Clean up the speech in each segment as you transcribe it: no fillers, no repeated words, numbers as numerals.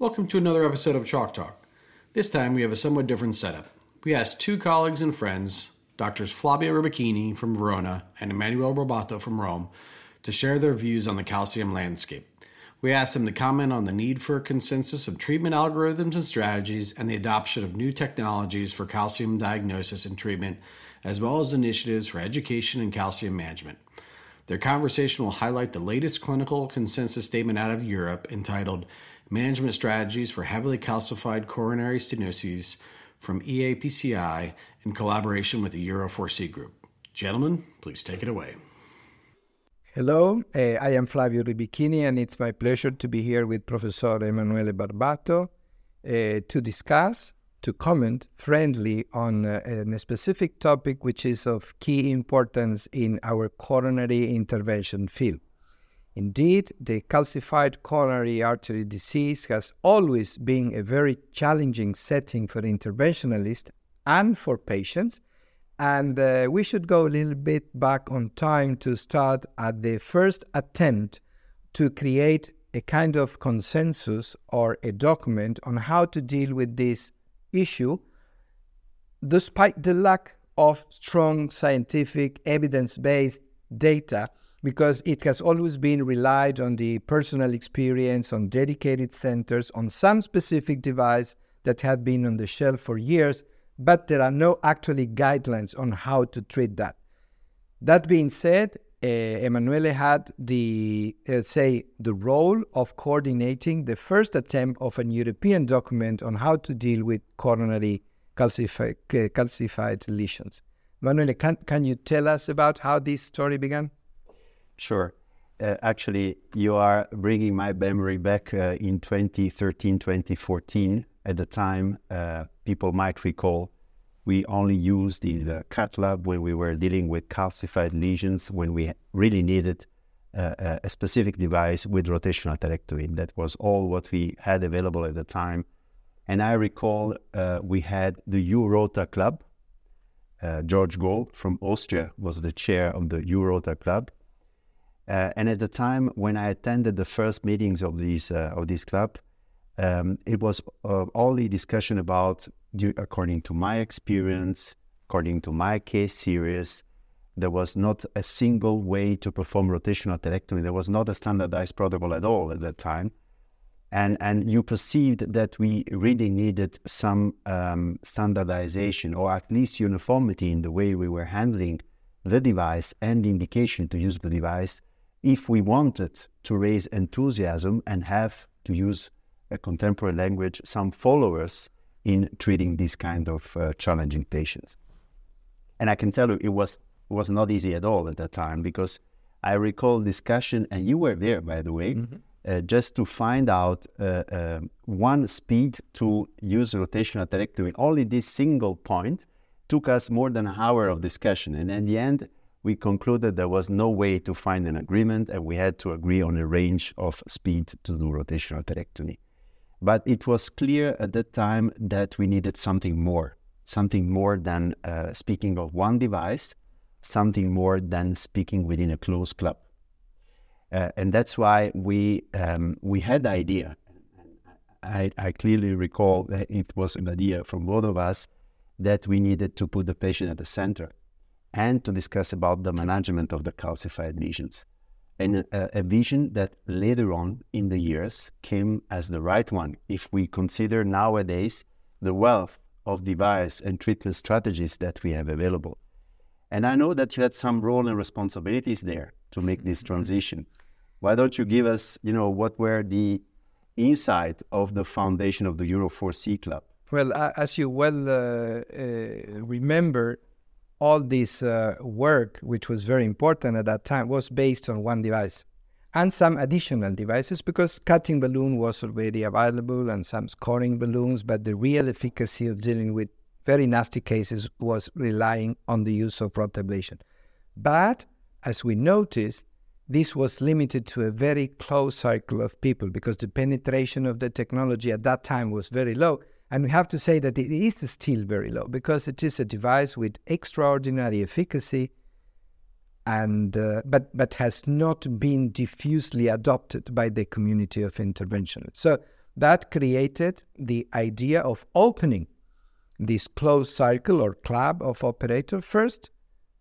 Welcome to another episode of Chalk Talk. This time we have a somewhat different setup. We asked two colleagues and friends, Drs. Flavio Ribichini from Verona and Emanuele Barbato from Rome, to share their views on the calcium landscape. We asked them to comment on the need for a consensus of treatment algorithms and strategies and the adoption of new technologies for calcium diagnosis and treatment, as well as initiatives for education and calcium management. Their conversation will highlight the latest clinical consensus statement out of Europe entitled Management Strategies for Heavily Calcified Coronary Stenoses from EAPCI in collaboration with the Euro4C group. Gentlemen, please take it away. Hello, I am Flavio Ribichini, and it's my pleasure to be here with Professor Emanuele Barbato to discuss, to comment friendly on a specific topic which is of key importance in our coronary intervention field. Indeed, the calcified coronary artery disease has always been a very challenging setting for interventionalists and for patients, and we should go a little bit back on time to start at the first attempt to create a kind of consensus or a document on how to deal with this issue, despite the lack of strong scientific evidence-based data, because it has always been relied on the personal experience, on dedicated centers, on some specific device that have been on the shelf for years, but there are no actually guidelines on how to treat that. That being said, Emanuele had the role of coordinating the first attempt of an European document on how to deal with coronary calcified lesions. Emanuele, can you tell us about how this story began? Sure. Actually, you are bringing my memory back in 2013, 2014. At the time, people might recall, we only used in the cath lab when we were dealing with calcified lesions, when we really needed a specific device with rotational talectomy. That was all what we had available at the time. And I recall we had the Eurota Club. George Gold from Austria was the chair of the Eurota Club. And at the time when I attended the first meetings of this club, it was only discussion about, according to my experience, according to my case series, there was not a single way to perform rotational talectomy. There was not a standardized protocol at all at that time. And you perceived that we really needed some standardization or at least uniformity in the way we were handling the device and the indication to use the device, if we wanted to raise enthusiasm and have, to use a contemporary language, some followers in treating these kind of challenging patients. And I can tell you it was not easy at all at that time, because I recall discussion, and you were there, by the way, just to find out one speed to use rotational talectomy. Only this single point took us more than an hour of discussion. And in the end, we concluded there was no way to find an agreement, and we had to agree on a range of speed to do rotational talectomy. But it was clear at that time that we needed something more than speaking of one device, something more than speaking within a closed club. And that's why we had the idea. I clearly recall that it was an idea from both of us that we needed to put the patient at the center and to discuss about the management of the calcified lesions. And a vision that later on in the years came as the right one. If we consider nowadays the wealth of device and treatment strategies that we have available. And I know that you had some role and responsibilities there to make this transition. Why don't you give us, what were the insight of the foundation of the Euro4C Club? Well, as you well remember, all this work, which was very important at that time, was based on one device and some additional devices, because cutting balloon was already available and some scoring balloons, but the real efficacy of dealing with very nasty cases was relying on the use of rod ablation. But as we noticed, this was limited to a very close circle of people, because the penetration of the technology at that time was very low. And we have to say that it is still very low, because it is a device with extraordinary efficacy, and but has not been diffusely adopted by the community of intervention. So that created the idea of opening this closed circle or club of operators first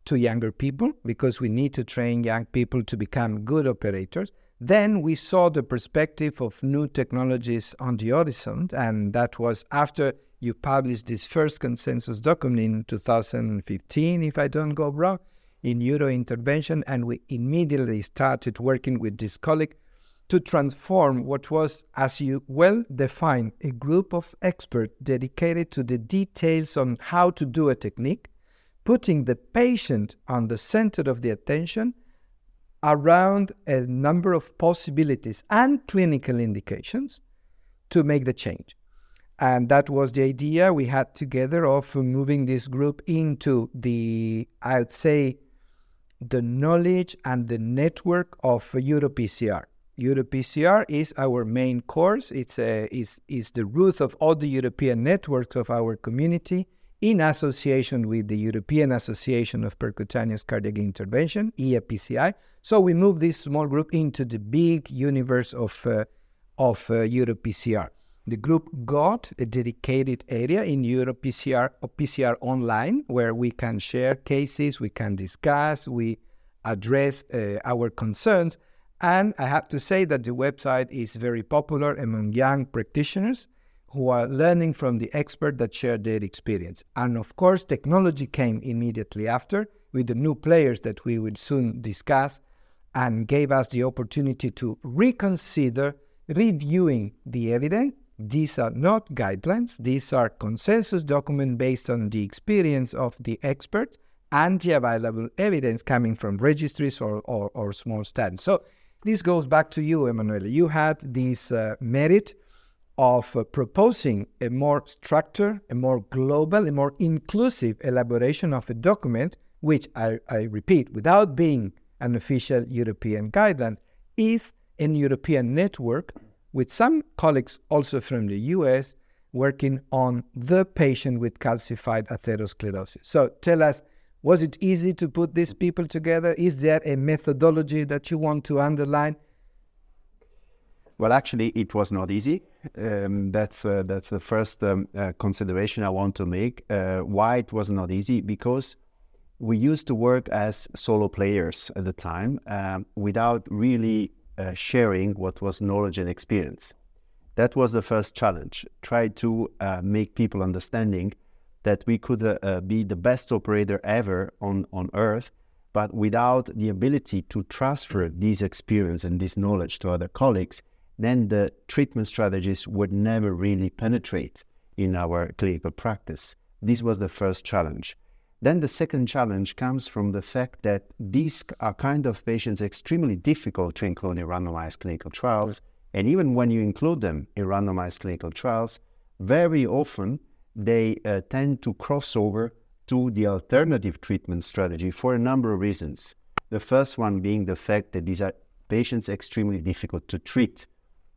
to younger people, because we need to train young people to become good operators. Then we saw the perspective of new technologies on the horizon, and that was after you published this first consensus document in 2015, if I don't go wrong, in neurointervention, and we immediately started working with this colleague to transform what was, as you well defined, a group of experts dedicated to the details on how to do a technique, putting the patient on the center of the attention around a number of possibilities and clinical indications to make the change. And that was the idea we had together of moving this group into the, I would say, the knowledge and the network of EuroPCR. EuroPCR is our main course. It's the root of all the European networks of our community in association with the European Association of Percutaneous Cardiac Intervention, EAPCI. So we moved this small group into the big universe of EuroPCR. The group got a dedicated area in EuroPCR or PCR Online, where we can share cases, we can discuss, we address our concerns. And I have to say that the website is very popular among young practitioners who are learning from the experts that share their experience. And of course, technology came immediately after with the new players that we will soon discuss, and gave us the opportunity to reconsider reviewing the evidence. These are not guidelines. These are consensus documents based on the experience of the experts and the available evidence coming from registries or small studies. So this goes back to you, Emanuele. You had this merit of proposing a more structured, a more global, a more inclusive elaboration of a document, which I repeat, without being an official European guideline, is an European network with some colleagues also from the US working on the patient with calcified atherosclerosis. So tell us, was it easy to put these people together? Is there a methodology that you want to underline? Well, actually, it was not easy. That's the first consideration I want to make. Why it was not easy? Because we used to work as solo players at the time without really sharing what was knowledge and experience. That was the first challenge. Try to make people understanding that we could be the best operator ever on Earth, but without the ability to transfer this experience and this knowledge to other colleagues, then the treatment strategies would never really penetrate in our clinical practice. This was the first challenge. Then the second challenge comes from the fact that these are kind of patients extremely difficult to include in randomized clinical trials. And even when you include them in randomized clinical trials, very often they tend to cross over to the alternative treatment strategy for a number of reasons. The first one being the fact that these are patients extremely difficult to treat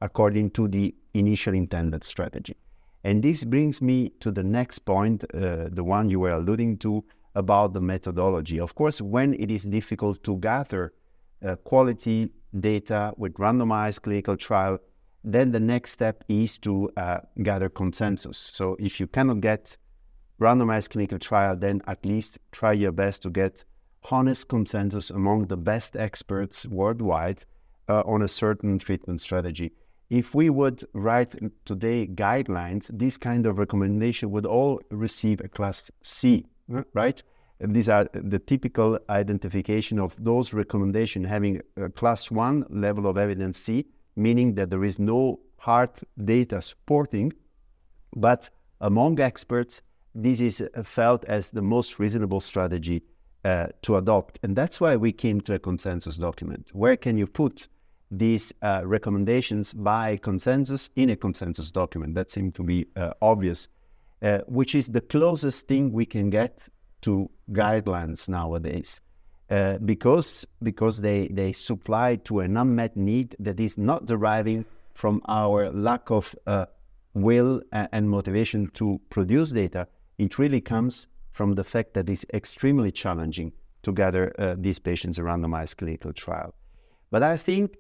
according to the initial intended strategy. And this brings me to the next point, the one you were alluding to, about the methodology. Of course, when it is difficult to gather quality data with randomized clinical trial, then the next step is to gather consensus. So if you cannot get randomized clinical trial, then at least try your best to get honest consensus among the best experts worldwide on a certain treatment strategy. If we would write today guidelines, this kind of recommendation would all receive a class C, right? And these are the typical identification of those recommendations having a class 1 level of evidence C, meaning that there is no hard data supporting, but among experts, this is felt as the most reasonable strategy to adopt. And that's why we came to a consensus document. Where can you put these recommendations by consensus in a consensus document? That seemed to be obvious, which is the closest thing we can get to guidelines nowadays. Because they supply to an unmet need that is not deriving from our lack of will and motivation to produce data. It really comes from the fact that it's extremely challenging to gather these patients in a randomized clinical trial. But I think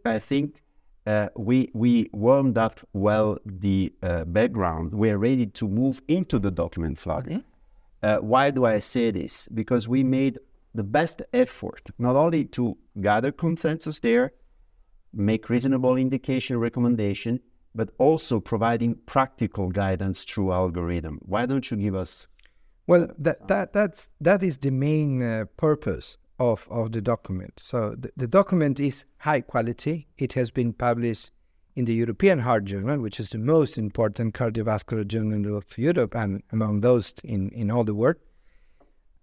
we warmed up well the background. We are ready to move into the document flag. Mm-hmm. Why do I say this? Because we made the best effort, not only to gather consensus there, make reasonable indication, recommendation, but also providing practical guidance through algorithm. Why don't you give us? Well, that is the main purpose of the document. So the document is high quality. It has been published in the European Heart Journal, which is the most important cardiovascular journal of Europe and among those in all the world.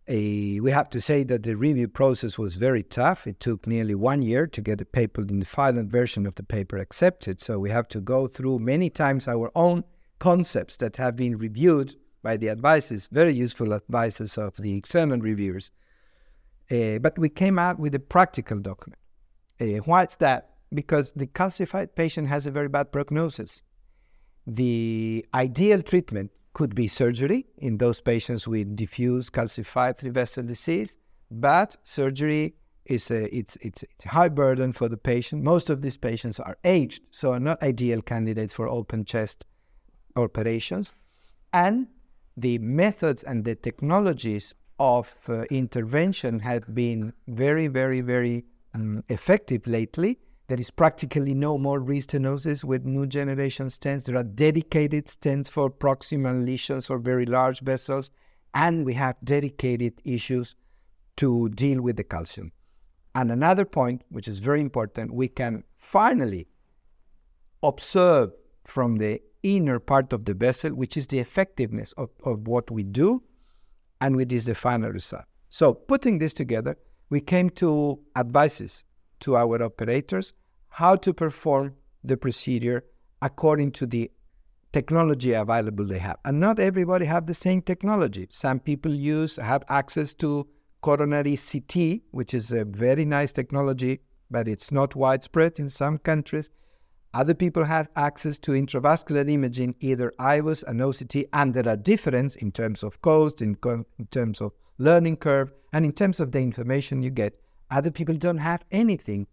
We have to say that the review process was very tough. It took nearly 1 year to get the paper in the final version of the paper accepted. So we have to go through many times our own concepts that have been reviewed by the advices, very useful advices of the external reviewers. But we came out with a practical document. Why is that? Because the calcified patient has a very bad prognosis. The ideal treatment could be surgery in those patients with diffuse calcified three vessel disease, but surgery is it's a high burden for the patient. Most of these patients are aged, so are not ideal candidates for open chest operations. And the methods and the technologies of intervention have been very, very, very effective lately. There is practically no more restenosis with new generation stents. There are dedicated stents for proximal lesions or very large vessels. And we have dedicated issues to deal with the calcium. And another point, which is very important, we can finally observe from the inner part of the vessel, which is the effectiveness of what we do. And with this, the final result. So putting this together, we came to advices to our operators, how to perform the procedure according to the technology available they have. And not everybody have the same technology. Some people have access to coronary CT, which is a very nice technology, but it's not widespread in some countries. Other people have access to intravascular imaging, either IVUS and OCT, and there are differences in terms of cost, in terms of learning curve, and in terms of the information you get. Other people don't have anything,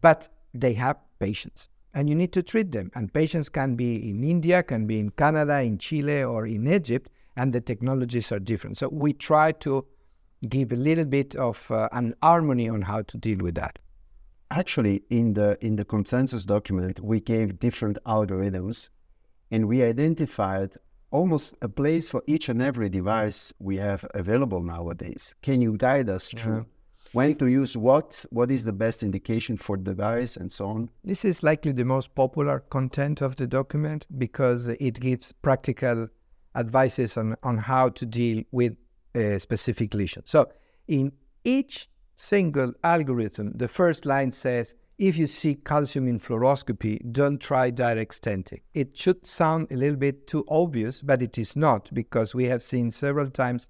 but they have patients, and you need to treat them. And patients can be in India, can be in Canada, in Chile, or in Egypt, and the technologies are different. So we try to give a little bit of an harmony on how to deal with that. Actually, in the consensus document, we gave different algorithms, and we identified almost a place for each and every device we have available nowadays. Can you guide us through? When to use what is the best indication for the device, and so on? This is likely the most popular content of the document because it gives practical advices on how to deal with a specific lesion. So in each single algorithm, the first line says, if you see calcium in fluoroscopy, don't try direct stenting. It should sound a little bit too obvious, but it is not, because we have seen several times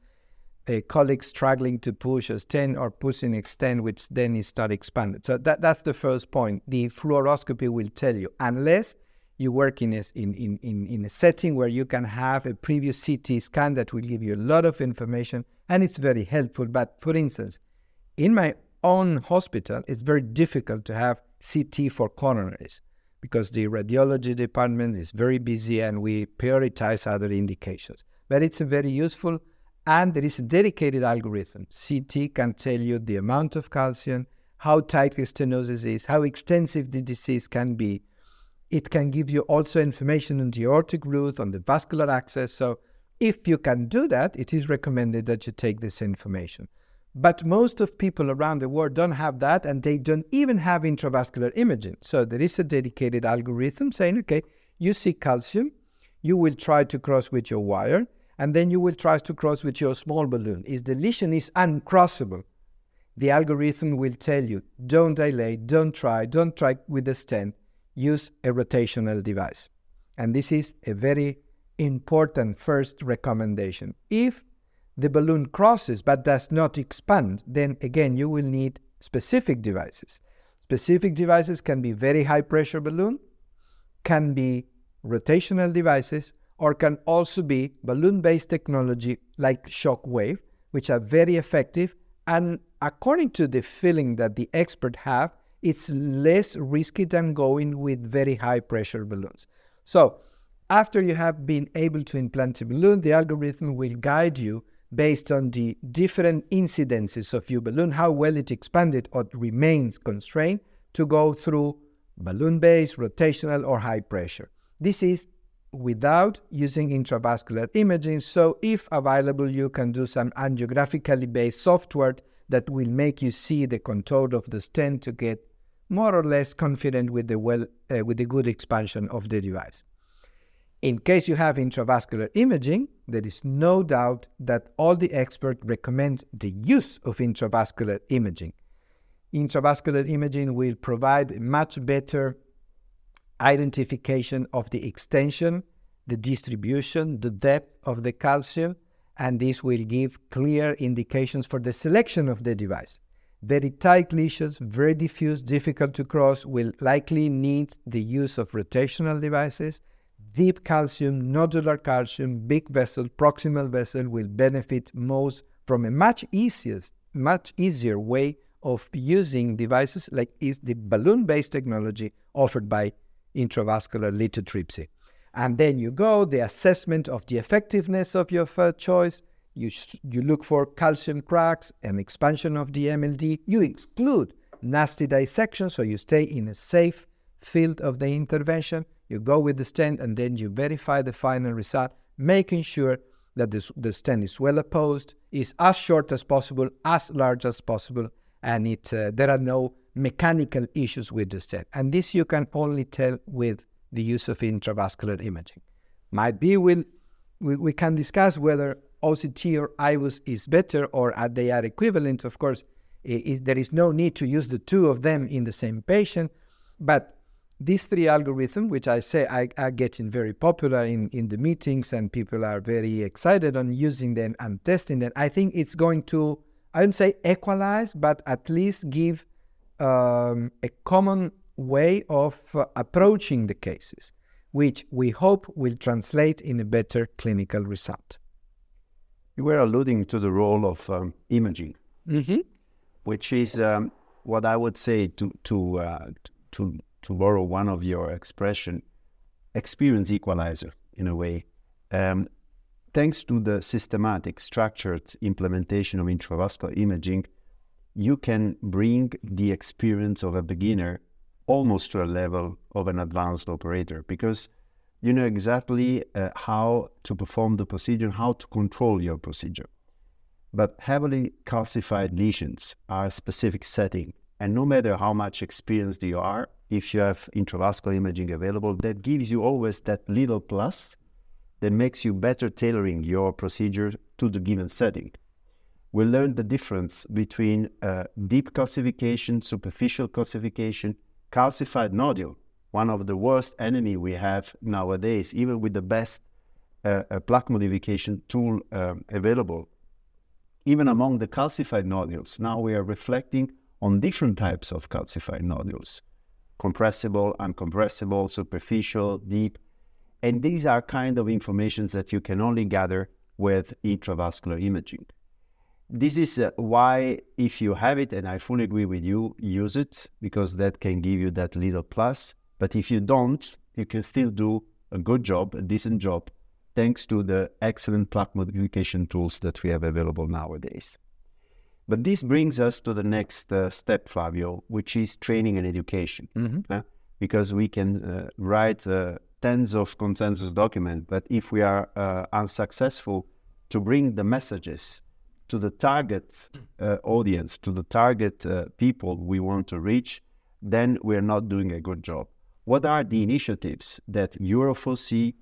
a colleague struggling to push a stent or pushing a stent which then is not expanded. So that's the first point. The fluoroscopy will tell you, unless you work in a setting where you can have a previous CT scan that will give you a lot of information, and it's very helpful. But for instance, in my own hospital, it's very difficult to have CT for coronaries because the radiology department is very busy and we prioritize other indications. But it's a very useful. And there is a dedicated algorithm. CT can tell you the amount of calcium, how tight the stenosis is, how extensive the disease can be. It can give you also information on the aortic root, on the vascular access. So if you can do that, it is recommended that you take this information. But most of people around the world don't have that, and they don't even have intravascular imaging. So there is a dedicated algorithm saying, okay, you see calcium, you will try to cross with your wire, and then you will try to cross with your small balloon. If the lesion is uncrossable, the algorithm will tell you, don't dilate, don't try with the stent, use a rotational device. And this is a very important first recommendation. If the balloon crosses but does not expand, then again, you will need specific devices. Specific devices can be very high pressure balloon, can be rotational devices, or can also be balloon-based technology like Shockwave, which are very effective. And according to the feeling that the expert have, it's less risky than going with very high pressure balloons. So after you have been able to implant a balloon, the algorithm will guide you based on the different incidences of your balloon, how well it expanded or remains constrained, to go through balloon-based, rotational, or high pressure. This is without using intravascular imaging, so if available, you can do some angiographically based software that will make you see the contour of the stent to get more or less confident with the good expansion of the device. In case you have intravascular imaging, there is no doubt that all the experts recommend the use of intravascular imaging. Intravascular imaging will provide much better identification of the extension, the distribution, the depth of the calcium, and this will give clear indications for the selection of the device. Very tight lesions, very diffuse, difficult to cross, will likely need the use of rotational devices. Deep calcium, nodular calcium, big vessel, proximal vessel will benefit most from a much easier way of using devices like is the balloon-based technology offered by intravascular lithotripsy. And then you go, the assessment of the effectiveness of your first choice, you look for calcium cracks and expansion of the MLD, you exclude nasty dissection, so you stay in a safe field of the intervention, you go with the stent, and then you verify the final result, making sure that the stent is well opposed, is as short as possible, as large as possible, and there are no mechanical issues with the stent. And this you can only tell with the use of intravascular imaging. Might be we can discuss whether OCT or IVUS is better or they are equivalent. Of course, there is no need to use the two of them in the same patient, but these three algorithms, which I say are getting very popular in the meetings and people are very excited on using them and testing them, I think it's going to, I wouldn't say equalize, but at least give a common way of approaching the cases, which we hope will translate in a better clinical result. You were alluding to the role of imaging, which is what I would say to borrow one of your expression, experience equalizer in a way. Thanks to the systematic, structured implementation of intravascular imaging, you can bring the experience of a beginner almost to a level of an advanced operator, because you know exactly how to perform the procedure, how to control your procedure. But heavily calcified lesions are a specific setting, and no matter how much experienced you are, if you have intravascular imaging available, that gives you always that little plus that makes you better tailoring your procedure to the given setting. We learned the difference between deep calcification, superficial calcification, calcified nodule, one of the worst enemy we have nowadays, even with the best plaque modification tool available. Even among the calcified nodules, now we are reflecting on different types of calcified nodules, compressible, uncompressible, superficial, deep, and these are kind of information that you can only gather with intravascular imaging. This is why, if you have it, and I fully agree with you, use it, because that can give you that little plus. But if you don't, you can still do a good job, a decent job, thanks to the excellent plaque modification tools that we have available nowadays. But this brings us to the next step, Flavio, which is training and education. Because we can write tens of consensus documents, but if we are unsuccessful to bring the messages to the target audience, to the target people we want to reach, then we're not doing a good job. What are the initiatives that Euro4C,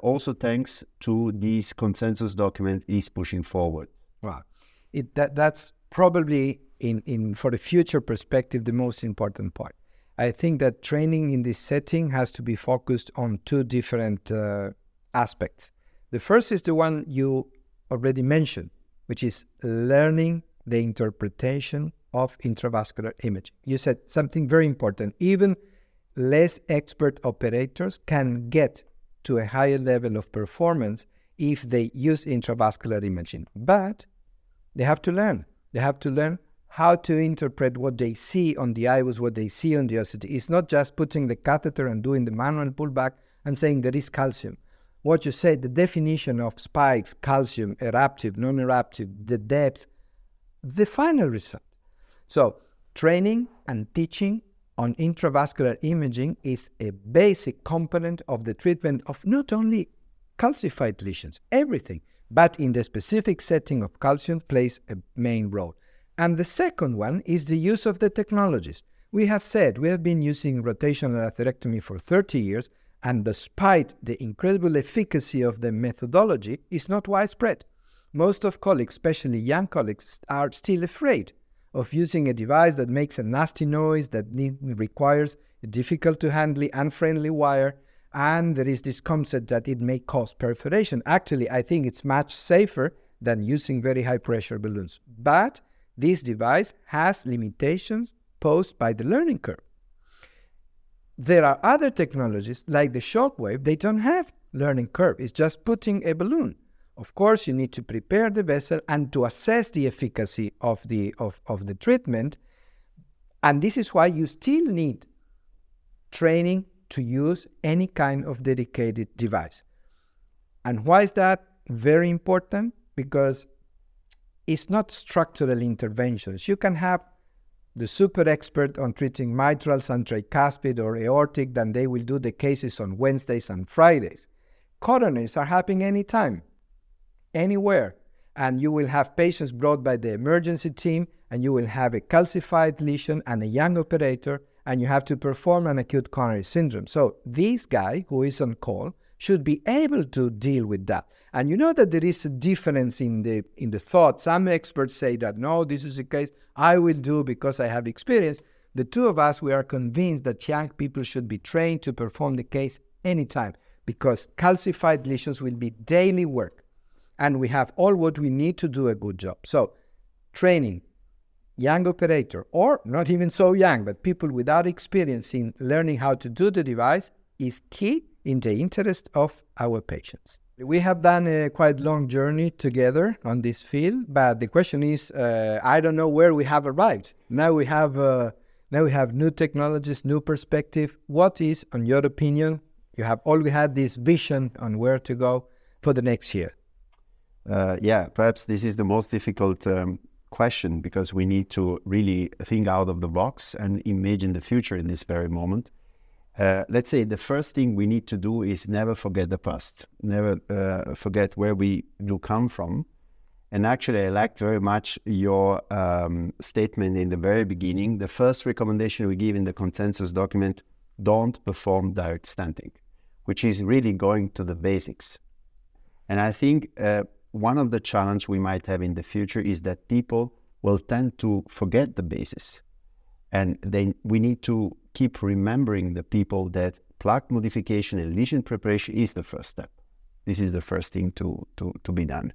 also thanks to these consensus documents, is pushing forward? Wow. That's probably, for the future perspective, the most important part. I think that training in this setting has to be focused on two different aspects. The first is the one you already mentioned, which is learning the interpretation of intravascular imaging. You said something very important. Even less expert operators can get to a higher level of performance if they use intravascular imaging, but they have to learn. They have to learn how to interpret what they see on the IVUS, what they see on the OCT. It's not just putting the catheter and doing the manual pullback and saying there is calcium. What you said, the definition of spikes, calcium, eruptive, non-eruptive, the depth, the final result. So training and teaching on intravascular imaging is a basic component of the treatment of not only calcified lesions, everything, but in the specific setting of calcium plays a main role. And the second one is the use of the technologies. We have said we have been using rotational atherectomy for 30 years, and despite the incredible efficacy of the methodology, it's not widespread. Most of colleagues, especially young colleagues, are still afraid of using a device that makes a nasty noise, that requires a difficult-to-handle, unfriendly wire, and there is this concept that it may cause perforation. Actually, I think it's much safer than using very high-pressure balloons. But this device has limitations posed by the learning curve. There are other technologies, like the shockwave, they don't have learning curve. It's just putting a balloon. Of course, you need to prepare the vessel and to assess the efficacy of the treatment. And this is why you still need training to use any kind of dedicated device. And why is that very important? Because it's not structural interventions. You can have the super expert on treating mitrals and tricuspid or aortic, then they will do the cases on Wednesdays and Fridays. Coronaries are happening anytime, anywhere. And you will have patients brought by the emergency team, and you will have a calcified lesion and a young operator, and you have to perform an acute coronary syndrome. So this guy who is on call should be able to deal with that. And you know that there is a difference in the thought. Some experts say that, no, this is a case I will do because I have experience. The two of us, we are convinced that young people should be trained to perform the case anytime because calcified lesions will be daily work. And we have all what we need to do a good job. So training, young operator, or not even so young, but people without experience in learning how to do the device is key in the interest of our patients. We have done a quite long journey together on this field, but the question is, I don't know where we have arrived. Now we have new technologies, new perspective. What is, in your opinion, you have always had this vision on where to go for the next year? Yeah, perhaps this is the most difficult question because we need to really think out of the box and imagine the future in this very moment. Let's say the first thing we need to do is never forget the past, never forget where we do come from. And actually, I liked very much your statement in the very beginning. The first recommendation we give in the consensus document, don't perform direct stenting, which is really going to the basics. And I think one of the challenges we might have in the future is that people will tend to forget the basis. And then we need to keep remembering the people that plaque modification and lesion preparation is the first step. This is the first thing to be done.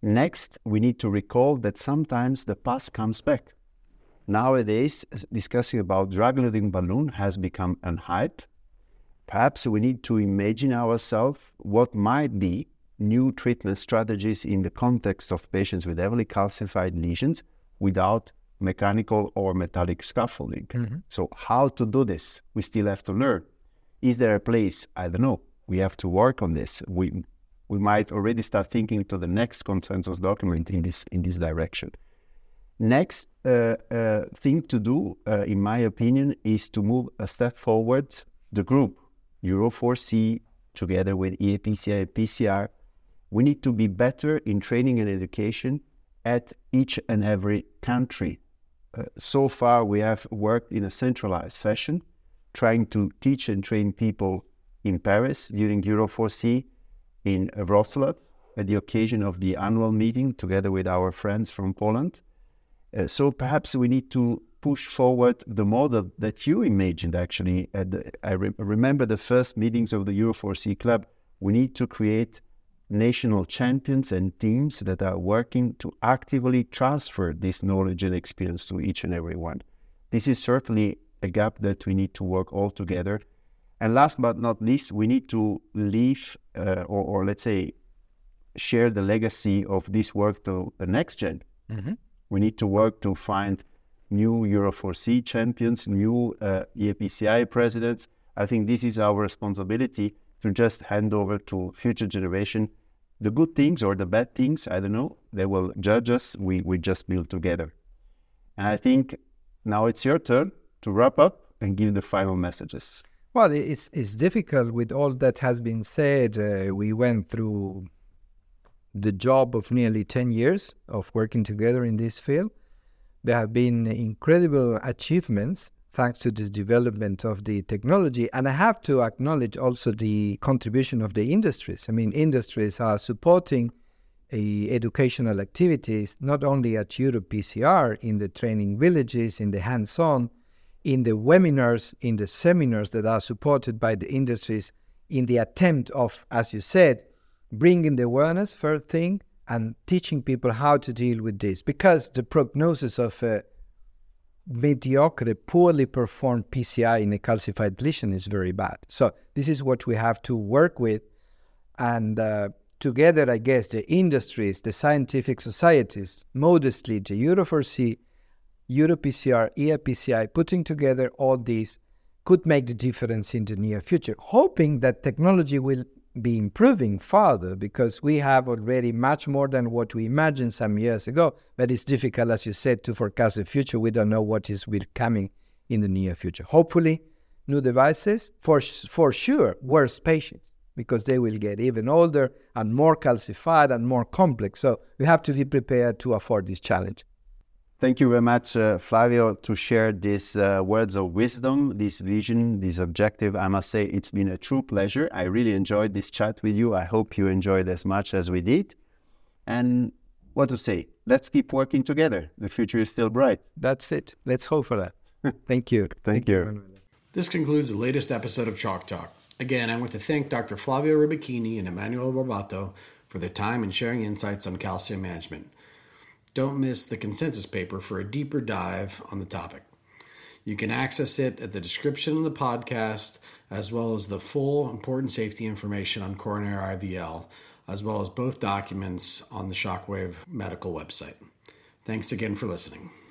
Next, we need to recall that sometimes the past comes back. Nowadays, discussing about drug-eluting balloon has become a hype. Perhaps we need to imagine ourselves what might be new treatment strategies in the context of patients with heavily calcified lesions without mechanical or metallic scaffolding. Mm-hmm. So how to do this? We still have to learn. Is there a place? I don't know. We have to work on this. We might already start thinking to the next consensus document in this direction. Next thing to do, in my opinion, is to move a step forward, the group, Euro4C, together with EAPCI and PCR. We need to be better in training and education at each and every country. So far, we have worked in a centralized fashion, trying to teach and train people in Paris during Euro4C, in Wrocław, at the occasion of the annual meeting, together with our friends from Poland. So perhaps we need to push forward the model that you imagined, actually. I remember the first meetings of the Euro4C Club. We need to create national champions and teams that are working to actively transfer this knowledge and experience to each and every one. This is certainly a gap that we need to work all together. And last but not least, we need to leave or let's say share the legacy of this work to the next gen. Mm-hmm. We need to work to find new Euro4C champions, new EAPCI presidents. I think this is our responsibility to just hand over to future generation the good things or the bad things, I don't know. They will judge us. We just build together. And I think now it's your turn to wrap up and give the final messages. Well, it's difficult with all that has been said. We went through the job of nearly 10 years of working together in this field. There have been incredible achievements thanks to this development of the technology. And I have to acknowledge also the contribution of the industries. I mean, industries are supporting educational activities, not only at EuroPCR, in the training villages, in the hands-on, in the webinars, in the seminars that are supported by the industries in the attempt of, as you said, bringing the awareness, first thing, and teaching people how to deal with this. Because the prognosis of a mediocre, poorly performed PCI in a calcified lesion is very bad. So this is what we have to work with. And together, I guess, the industries, the scientific societies, modestly the Euro4C, EuroPCR, EAPCI, putting together all these could make the difference in the near future, hoping that technology will be improving further, because we have already much more than what we imagined some years ago, but it's difficult, as you said, to forecast the future. We don't know what is coming in the near future. Hopefully, new devices, for sure, worse patients, because they will get even older and more calcified and more complex. So we have to be prepared to afford this challenge. Thank you very much, Flavio, to share these words of wisdom, this vision, this objective. I must say it's been a true pleasure. I really enjoyed this chat with you. I hope you enjoyed as much as we did. And what to say? Let's keep working together. The future is still bright. That's it. Let's hope for that. Thank you. Thank you. This concludes the latest episode of Chalk Talk. Again, I want to thank Dr. Flavio Ribichini and Emanuele Barbato for their time and sharing insights on calcium management. Don't miss the consensus paper for a deeper dive on the topic. You can access it at the description of the podcast, as well as the full important safety information on coronary IVL, as well as both documents on the Shockwave Medical website. Thanks again for listening.